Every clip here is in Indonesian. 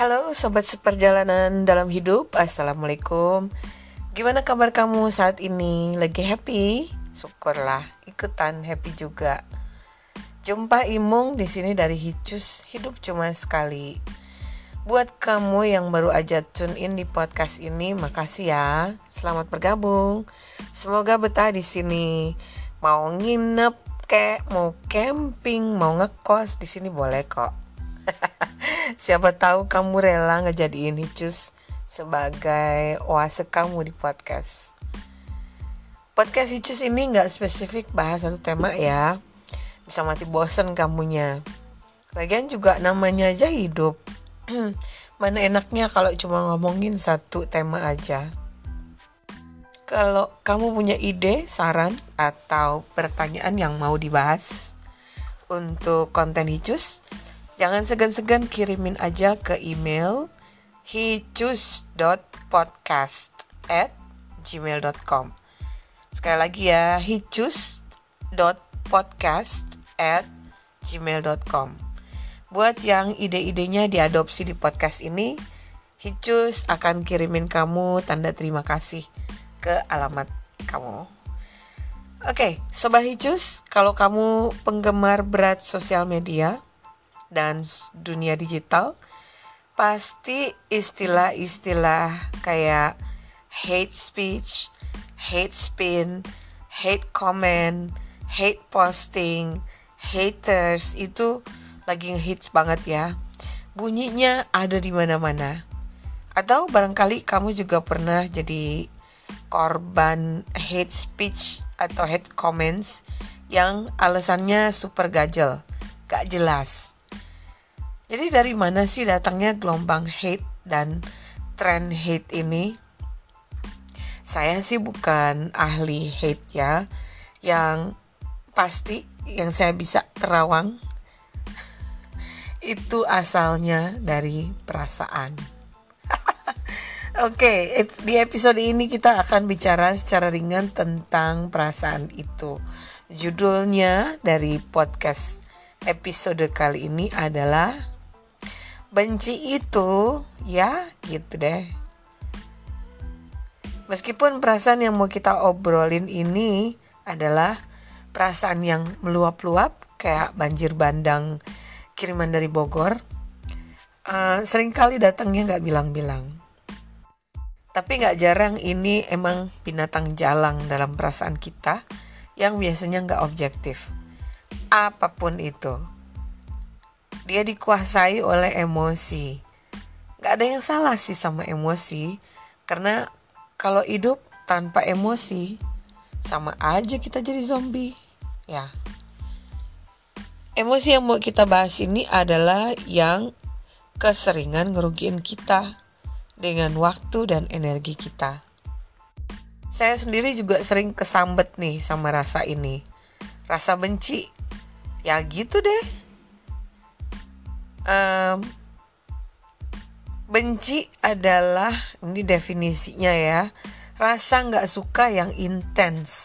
Halo sobat seperjalanan dalam hidup, assalamualaikum. Gimana kabar kamu saat ini? Lagi happy? Syukurlah, ikutan happy juga. Jumpa Imung di sini dari Hichus, hidup cuma sekali. Buat kamu yang baru aja tune in di podcast ini, makasih ya. Selamat bergabung. Semoga betah di sini. Mau nginep kek, mau camping, mau ngekos di sini boleh kok. Siapa tahu kamu rela ngejadiin Hicus sebagai oase kamu di podcast. Podcast Hicus ini gak spesifik bahas satu tema ya. Bisa mati bosen kamunya. Lagian juga namanya aja hidup. Mana enaknya kalau cuma ngomongin satu tema aja. Kalau kamu punya ide, saran, atau pertanyaan yang mau dibahas untuk konten Hicus, jangan segan-segan kirimin aja ke email hichus.podcast@gmail.com. Sekali lagi ya, hichus.podcast@gmail.com. Buat yang ide-idenya diadopsi di podcast ini, Hichus akan kirimin kamu tanda terima kasih ke alamat kamu. Oke, sobat Hichus, kalau kamu penggemar berat sosial media dan dunia digital, pasti istilah-istilah kayak hate speech, hate spin, hate comment, hate posting, haters itu lagi ngehits banget ya. Bunyinya ada di mana-mana. Atau barangkali kamu juga pernah jadi korban hate speech atau hate comments yang alasannya super ganjel, gak jelas. Jadi dari mana sih datangnya gelombang hate dan tren hate ini? Saya sih bukan ahli hate ya. Yang pasti yang saya bisa terawang itu asalnya dari perasaan. Oke, di episode ini kita akan bicara secara ringan tentang perasaan itu. Judulnya dari podcast episode kali ini adalah benci itu ya gitu deh. Meskipun perasaan yang mau kita obrolin ini adalah perasaan yang meluap-luap kayak banjir bandang kiriman dari Bogor, seringkali datangnya gak bilang-bilang. Tapi gak jarang ini emang binatang jalang dalam perasaan kita yang biasanya gak objektif. Apapun itu, dia dikuasai oleh emosi. Gak ada yang salah sih sama emosi, karena kalau hidup tanpa emosi sama aja kita jadi zombie ya. Emosi yang mau kita bahas ini adalah yang keseringan ngerugiin kita dengan waktu dan energi kita. Saya sendiri juga sering kesambet nih sama rasa ini, rasa benci ya gitu deh. Benci adalah, ini definisinya ya, rasa gak suka yang intens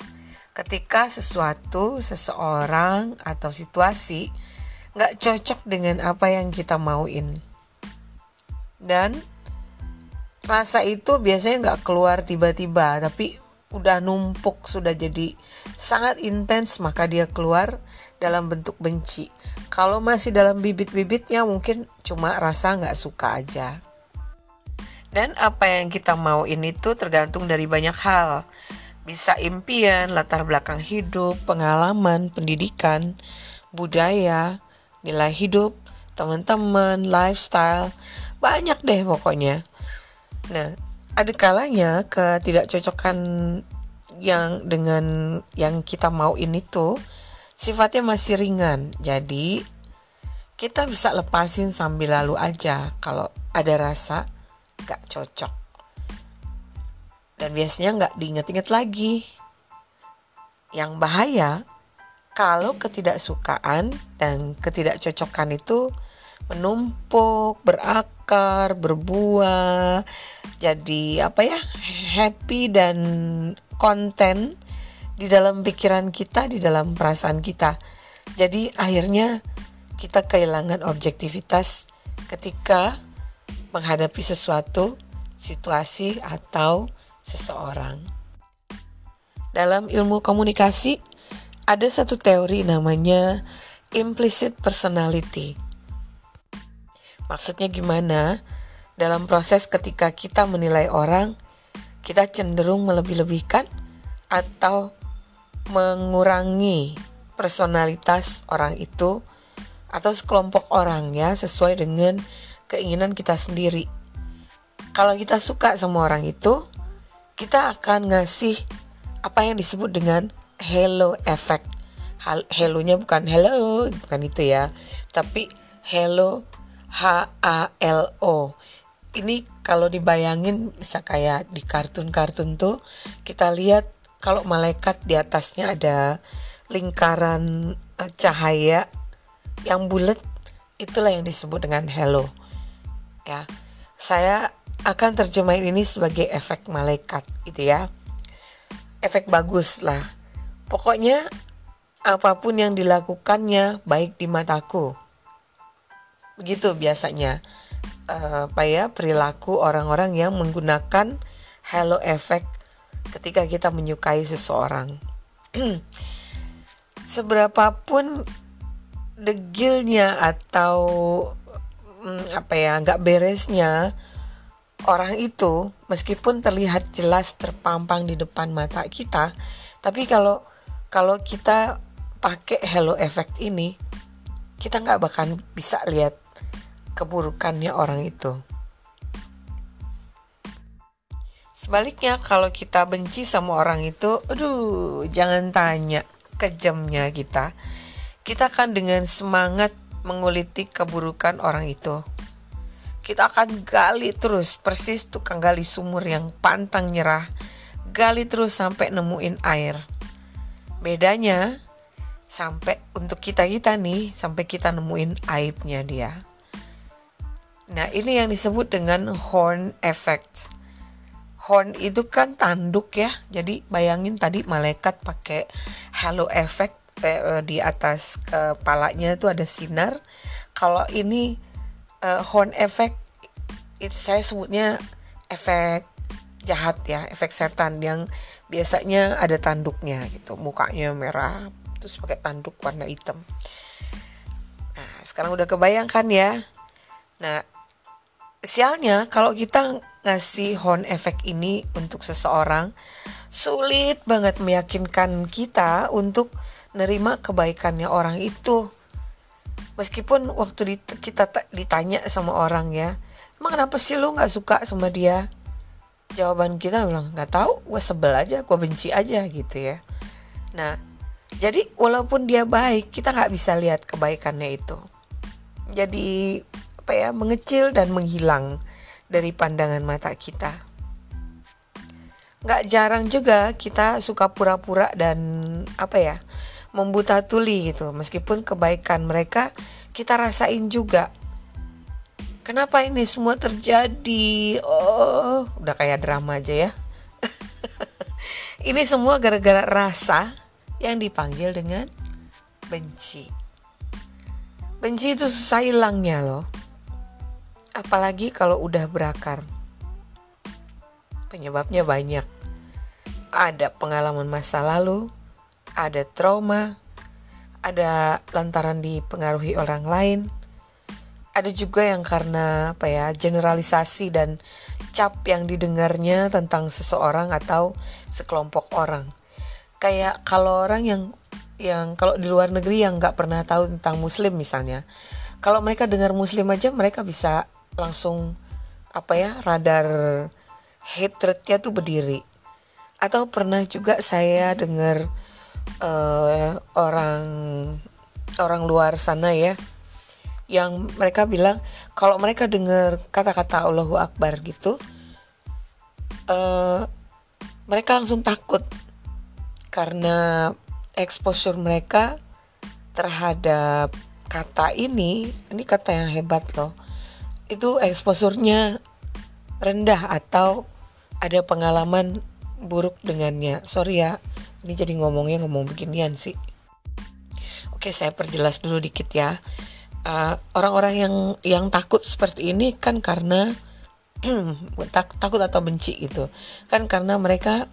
ketika sesuatu, seseorang, atau situasi gak cocok dengan apa yang kita mauin. Dan rasa itu biasanya gak keluar tiba-tiba, tapi udah numpuk, sudah jadi sangat intens, maka dia keluar dalam bentuk benci. Kalau masih dalam bibit-bibitnya mungkin cuma rasa gak suka aja. Dan apa yang kita mauin itu tergantung dari banyak hal. Bisa impian, latar belakang hidup, pengalaman, pendidikan, budaya, nilai hidup, teman-teman, lifestyle, banyak deh pokoknya. Nah, ada kalanya ketidakcocokan yang dengan yang kita mauin itu sifatnya masih ringan. Jadi kita bisa lepasin sambil lalu aja kalau ada rasa gak cocok. Dan biasanya gak diinget-inget lagi. Yang bahaya kalau ketidaksukaan dan ketidakcocokan itu menumpuk, berakar, berbuah, jadi apa ya, happy dan konten di dalam pikiran kita, di dalam perasaan kita. Jadi akhirnya kita kehilangan objektivitas ketika menghadapi sesuatu, situasi, atau seseorang. Dalam ilmu komunikasi, ada satu teori namanya implicit personality. Maksudnya gimana? Dalam proses ketika kita menilai orang, kita cenderung melebih-lebihkan atau mengurangi personalitas orang itu atau sekelompok orangnya sesuai dengan keinginan kita sendiri. Kalau kita suka sama orang itu, kita akan ngasih apa yang disebut dengan halo effect. Halonya bukan hello, bukan itu ya, tapi halo, halo. Ini kalau dibayangin bisa kayak di kartun-kartun tuh, kita lihat kalau malaikat di atasnya ada lingkaran cahaya yang bulat, itulah yang disebut dengan halo. Ya, saya akan terjemahin ini sebagai efek malaikat gitu ya. Efek bagus lah. Pokoknya apapun yang dilakukannya baik di mataku, begitu biasanya perilaku orang-orang yang menggunakan halo effect ketika kita menyukai seseorang. Seberapapun degilnya atau nggak beresnya orang itu, meskipun terlihat jelas terpampang di depan mata kita, tapi kalau kita pakai halo effect ini, kita nggak bakal bisa lihat keburukannya orang itu. Sebaliknya, kalau kita benci sama orang itu, jangan tanya, kejamnya kita akan dengan semangat menguliti keburukan orang itu. Kita akan gali terus, persis tukang gali sumur yang pantang nyerah, gali terus sampai nemuin air. Bedanya, sampai untuk kita nih, sampai kita nemuin aibnya dia. Nah, ini yang disebut dengan horn effect. Horn itu kan tanduk ya. Jadi bayangin tadi malaikat pakai halo effect, di atas kepalanya itu ada sinar. Kalau ini horn effect, saya sebutnya efek jahat ya, efek setan yang biasanya ada tanduknya gitu, mukanya merah terus pakai tanduk warna hitam. Nah, sekarang udah kebayangkan ya. Nah, sialnya kalau kita ngasih horn effect ini untuk seseorang, sulit banget meyakinkan kita untuk nerima kebaikannya orang itu. Meskipun waktu kita ditanya sama orang ya, emang kenapa sih lu gak suka sama dia? Jawaban kita bilang, gak tahu, gue sebel aja, gue benci aja gitu ya. Nah, jadi walaupun dia baik, kita gak bisa lihat kebaikannya itu. Jadi mengecil dan menghilang dari pandangan mata kita. Gak jarang juga kita suka pura-pura dan membuta tuli gitu, meskipun kebaikan mereka kita rasain juga. Kenapa ini semua terjadi? Oh, udah kayak drama aja ya. Ini semua gara-gara rasa yang dipanggil dengan benci. Benci itu susah hilangnya loh. Apalagi kalau udah berakar. Penyebabnya banyak. Ada pengalaman masa lalu, ada trauma, ada lantaran dipengaruhi orang lain. Ada juga yang karena generalisasi dan cap yang didengarnya tentang seseorang atau sekelompok orang. Kayak kalau orang yang kalau di luar negeri yang nggak pernah tahu tentang Muslim misalnya, kalau mereka dengar Muslim aja mereka bisa langsung radar hatrednya tuh berdiri. Atau pernah juga saya dengar orang luar sana ya, yang mereka bilang kalau mereka dengar kata-kata Allahu Akbar gitu, mereka langsung takut karena exposure mereka terhadap kata ini kata yang hebat loh, itu exposure-nya rendah atau ada pengalaman buruk dengannya. Sorry ya, ini jadi ngomong beginian sih. Oke, saya perjelas dulu dikit ya. orang-orang yang takut seperti ini kan karena takut atau benci gitu kan, karena mereka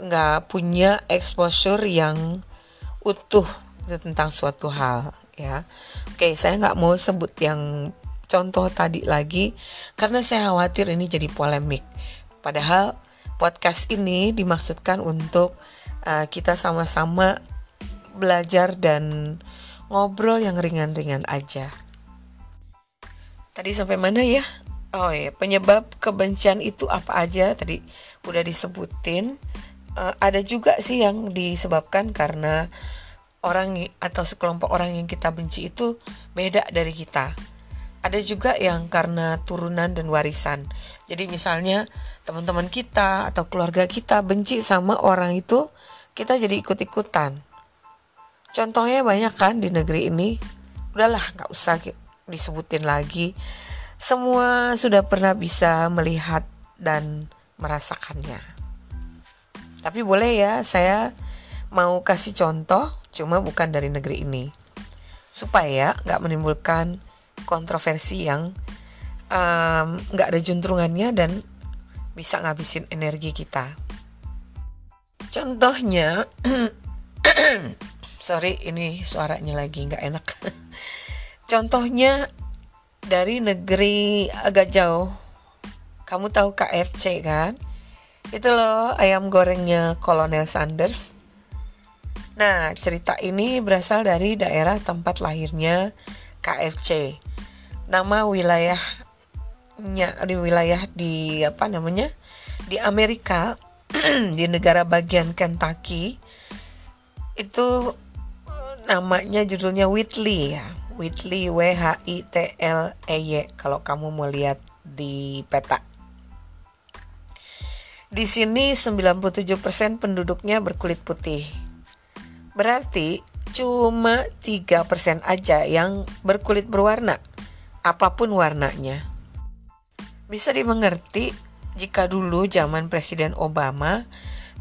nggak punya exposure yang utuh tentang suatu hal ya. Oke, saya nggak mau sebut yang contoh tadi lagi karena saya khawatir ini jadi polemik. Padahal podcast ini dimaksudkan untuk kita sama-sama belajar dan ngobrol yang ringan-ringan aja. Tadi sampai mana ya? Oh ya, penyebab kebencian itu apa aja tadi udah disebutin. Ada juga sih yang disebabkan karena orang atau sekelompok orang yang kita benci itu beda dari kita. Ada juga yang karena turunan dan warisan. Jadi misalnya teman-teman kita atau keluarga kita benci sama orang itu, kita jadi ikut-ikutan. Contohnya banyak kan di negeri ini. Udahlah, gak usah disebutin lagi. Semua sudah pernah bisa melihat dan merasakannya. Tapi boleh ya, saya mau kasih contoh, cuma bukan dari negeri ini, supaya gak menimbulkan kontroversi yang gak ada juntrungannya dan bisa ngabisin energi kita. Contohnya sorry, ini suaranya lagi gak enak. Contohnya dari negeri agak jauh. Kamu tahu KFC kan? Itu loh ayam gorengnya Colonel Sanders. Nah, cerita ini berasal dari daerah tempat lahirnya KFC. Nama wilayah di apa namanya? Di Amerika di negara bagian Kentucky. Itu namanya, judulnya Whitley ya. Whitley WHITLEY kalau kamu mau lihat di peta. Di sini 97% penduduknya berkulit putih. Berarti cuma 3% aja yang berkulit berwarna, apapun warnanya. Bisa dimengerti jika dulu zaman Presiden Obama,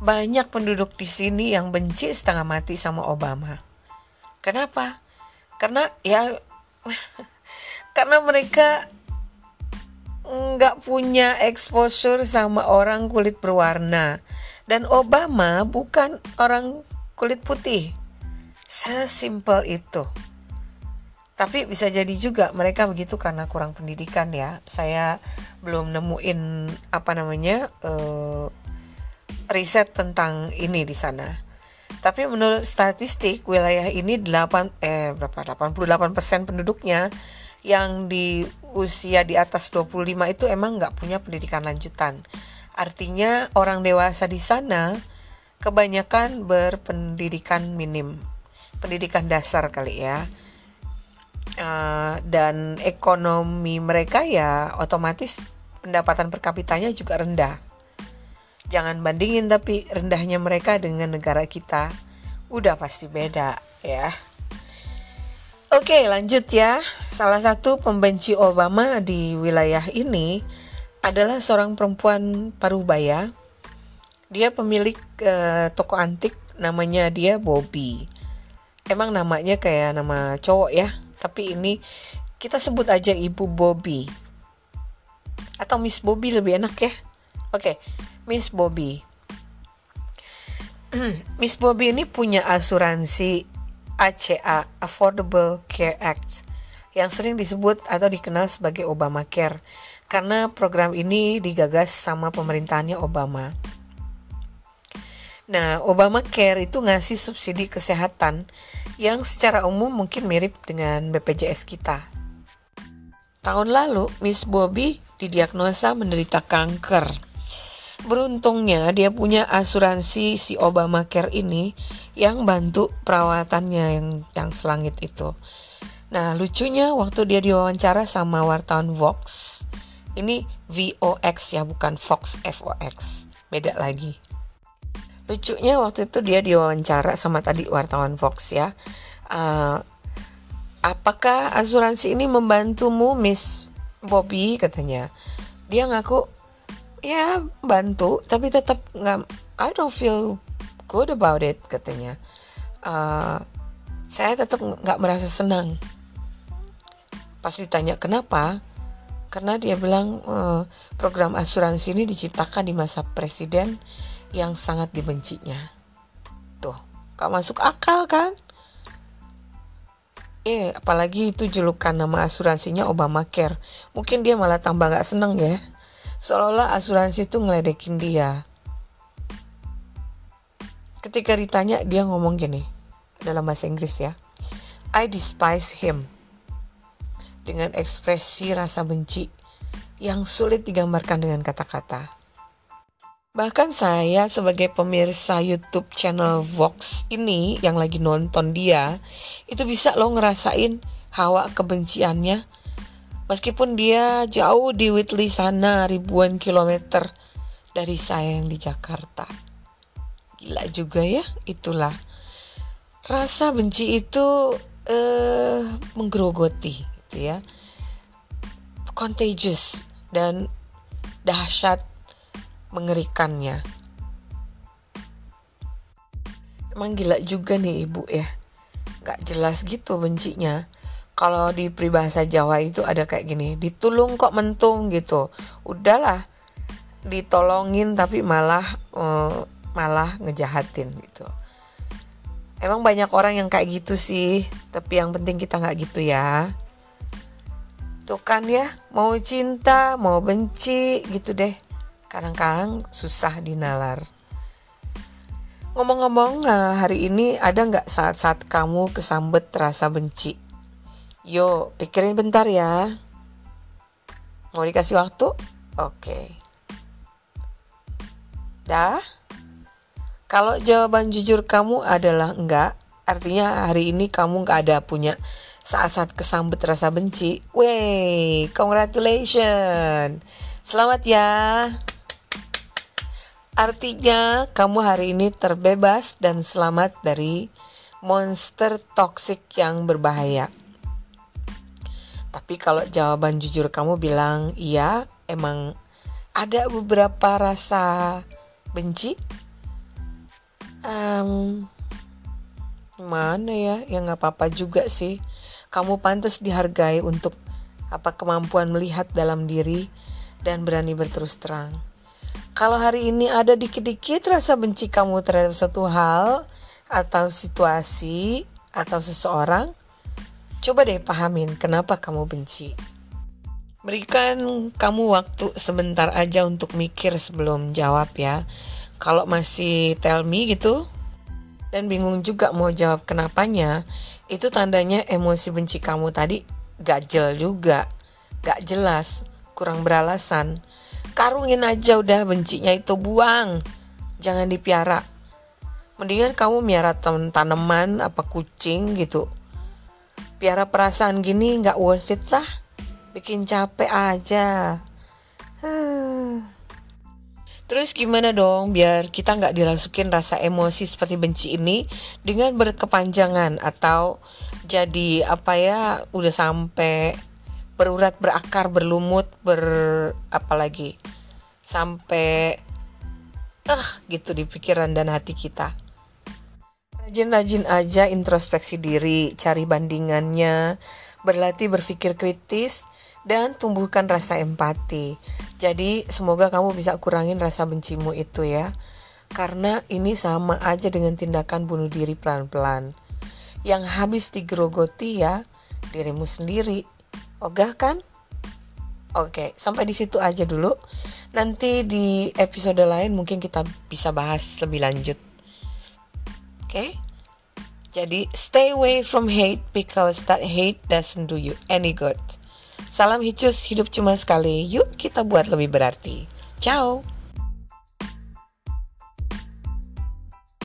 banyak penduduk di sini yang benci setengah mati sama Obama. Kenapa? Karena mereka nggak punya exposure sama orang kulit berwarna. Dan Obama bukan orang kulit putih. Sesimpel itu. Tapi bisa jadi juga mereka begitu karena kurang pendidikan ya. Saya belum nemuin riset tentang ini di sana. Tapi menurut statistik wilayah ini 88% penduduknya yang di usia di atas 25 itu emang nggak punya pendidikan lanjutan. Artinya orang dewasa di sana kebanyakan berpendidikan minim, pendidikan dasar kali ya, dan ekonomi mereka ya otomatis pendapatan per kapitanya juga rendah. Jangan bandingin tapi rendahnya mereka dengan negara kita udah pasti beda ya. Oke, lanjut ya. Salah satu pembenci Obama di wilayah ini adalah seorang perempuan paruh baya. Dia pemilik toko antik, namanya dia Bobby. Emang namanya kayak nama cowok ya, tapi ini kita sebut aja Ibu Bobby atau Miss Bobby lebih enak ya. Oke, Miss Bobby. Miss Bobby ini punya asuransi ACA, Affordable Care Act, yang sering disebut atau dikenal sebagai Obamacare, karena program ini digagas sama pemerintahannya Obama. Nah, Obamacare itu ngasih subsidi kesehatan yang secara umum mungkin mirip dengan BPJS kita. Tahun lalu, Miss Bobby didiagnosa menderita kanker. Beruntungnya, dia punya asuransi si Obamacare ini yang bantu perawatannya yang selangit itu. Nah, lucunya waktu dia diwawancara sama wartawan Vox, ini VOX ya, bukan Fox, FOX, beda lagi. Lucunya waktu itu dia diwawancara sama tadi wartawan Fox ya. Apakah asuransi ini membantumu, Miss Bobby? Katanya. Dia ngaku, ya bantu, tapi tetap nggak. I don't feel good about it, katanya. Saya tetap nggak merasa senang. Pas ditanya kenapa, karena dia bilang program asuransi ini diciptakan di masa presiden yang sangat dibencinya. Tuh, gak masuk akal kan? Apalagi itu julukan nama asuransinya Obama Care. Mungkin dia malah tambah gak seneng ya, seolah-olah asuransi itu ngeledekin dia. Ketika ditanya, dia ngomong gini dalam bahasa Inggris ya, I despise him, dengan ekspresi rasa benci yang sulit digambarkan dengan kata-kata. Bahkan saya sebagai pemirsa YouTube channel Vox ini yang lagi nonton dia, itu bisa lo ngerasain hawa kebenciannya. Meskipun dia jauh di Whitley sana, ribuan kilometer dari saya yang di Jakarta. Gila juga ya, itulah. Rasa benci itu menggerogoti. Ya, contagious dan dahsyat mengerikannya. Emang gila juga nih ibu ya, gak jelas gitu bencinya. Kalau di peribahasa Jawa itu ada kayak gini, ditulung kok mentung gitu. Udahlah, ditolongin tapi malah ngejahatin gitu. Emang banyak orang yang kayak gitu sih, tapi yang penting kita gak gitu ya. Tuh kan ya, mau cinta, mau benci, gitu deh. Kadang-kadang susah dinalar. Ngomong-ngomong, hari ini ada gak saat-saat kamu kesambet rasa benci? Yo, pikirin bentar ya. Mau dikasih waktu? Oke. Dah? Kalau jawaban jujur kamu adalah enggak, artinya hari ini kamu gak ada punya saat-saat kesambet rasa benci. Wey, congratulations, selamat ya. Artinya kamu hari ini terbebas dan selamat dari monster toksik yang berbahaya. Tapi kalau jawaban jujur kamu bilang iya, emang ada beberapa rasa benci, gimana ya gak apa-apa juga sih. Kamu pantas dihargai untuk kemampuan melihat dalam diri dan berani berterus terang. Kalau hari ini ada dikit-dikit rasa benci kamu terhadap suatu hal atau situasi atau seseorang, coba deh pahamin kenapa kamu benci. Berikan kamu waktu sebentar aja untuk mikir sebelum jawab ya. Kalau masih tell me gitu dan bingung juga mau jawab kenapanya, itu tandanya emosi benci kamu tadi gajel juga, gak jelas, kurang beralasan. Karungin aja udah bencinya itu, buang, jangan dipiara. Mendingan kamu miara tanaman apa kucing gitu. Piara perasaan gini gak worth it lah, bikin capek aja. Terus gimana dong biar kita gak dirasukin rasa emosi seperti benci ini dengan berkepanjangan atau jadi udah sampai berurat, berakar, berlumut, sampai gitu di pikiran dan hati kita. Rajin-rajin aja introspeksi diri, cari bandingannya, berlatih berpikir kritis, dan tumbuhkan rasa empati. Jadi semoga kamu bisa kurangin rasa bencimu itu ya, karena ini sama aja dengan tindakan bunuh diri pelan-pelan. Yang habis digerogoti ya dirimu sendiri. Ogah kan? Oke, sampai di situ aja dulu. Nanti di episode lain mungkin kita bisa bahas lebih lanjut. Oke? Jadi stay away from hate, because that hate doesn't do you any good. Salam Hicus, hidup cuma sekali. Yuk kita buat lebih berarti. Ciao.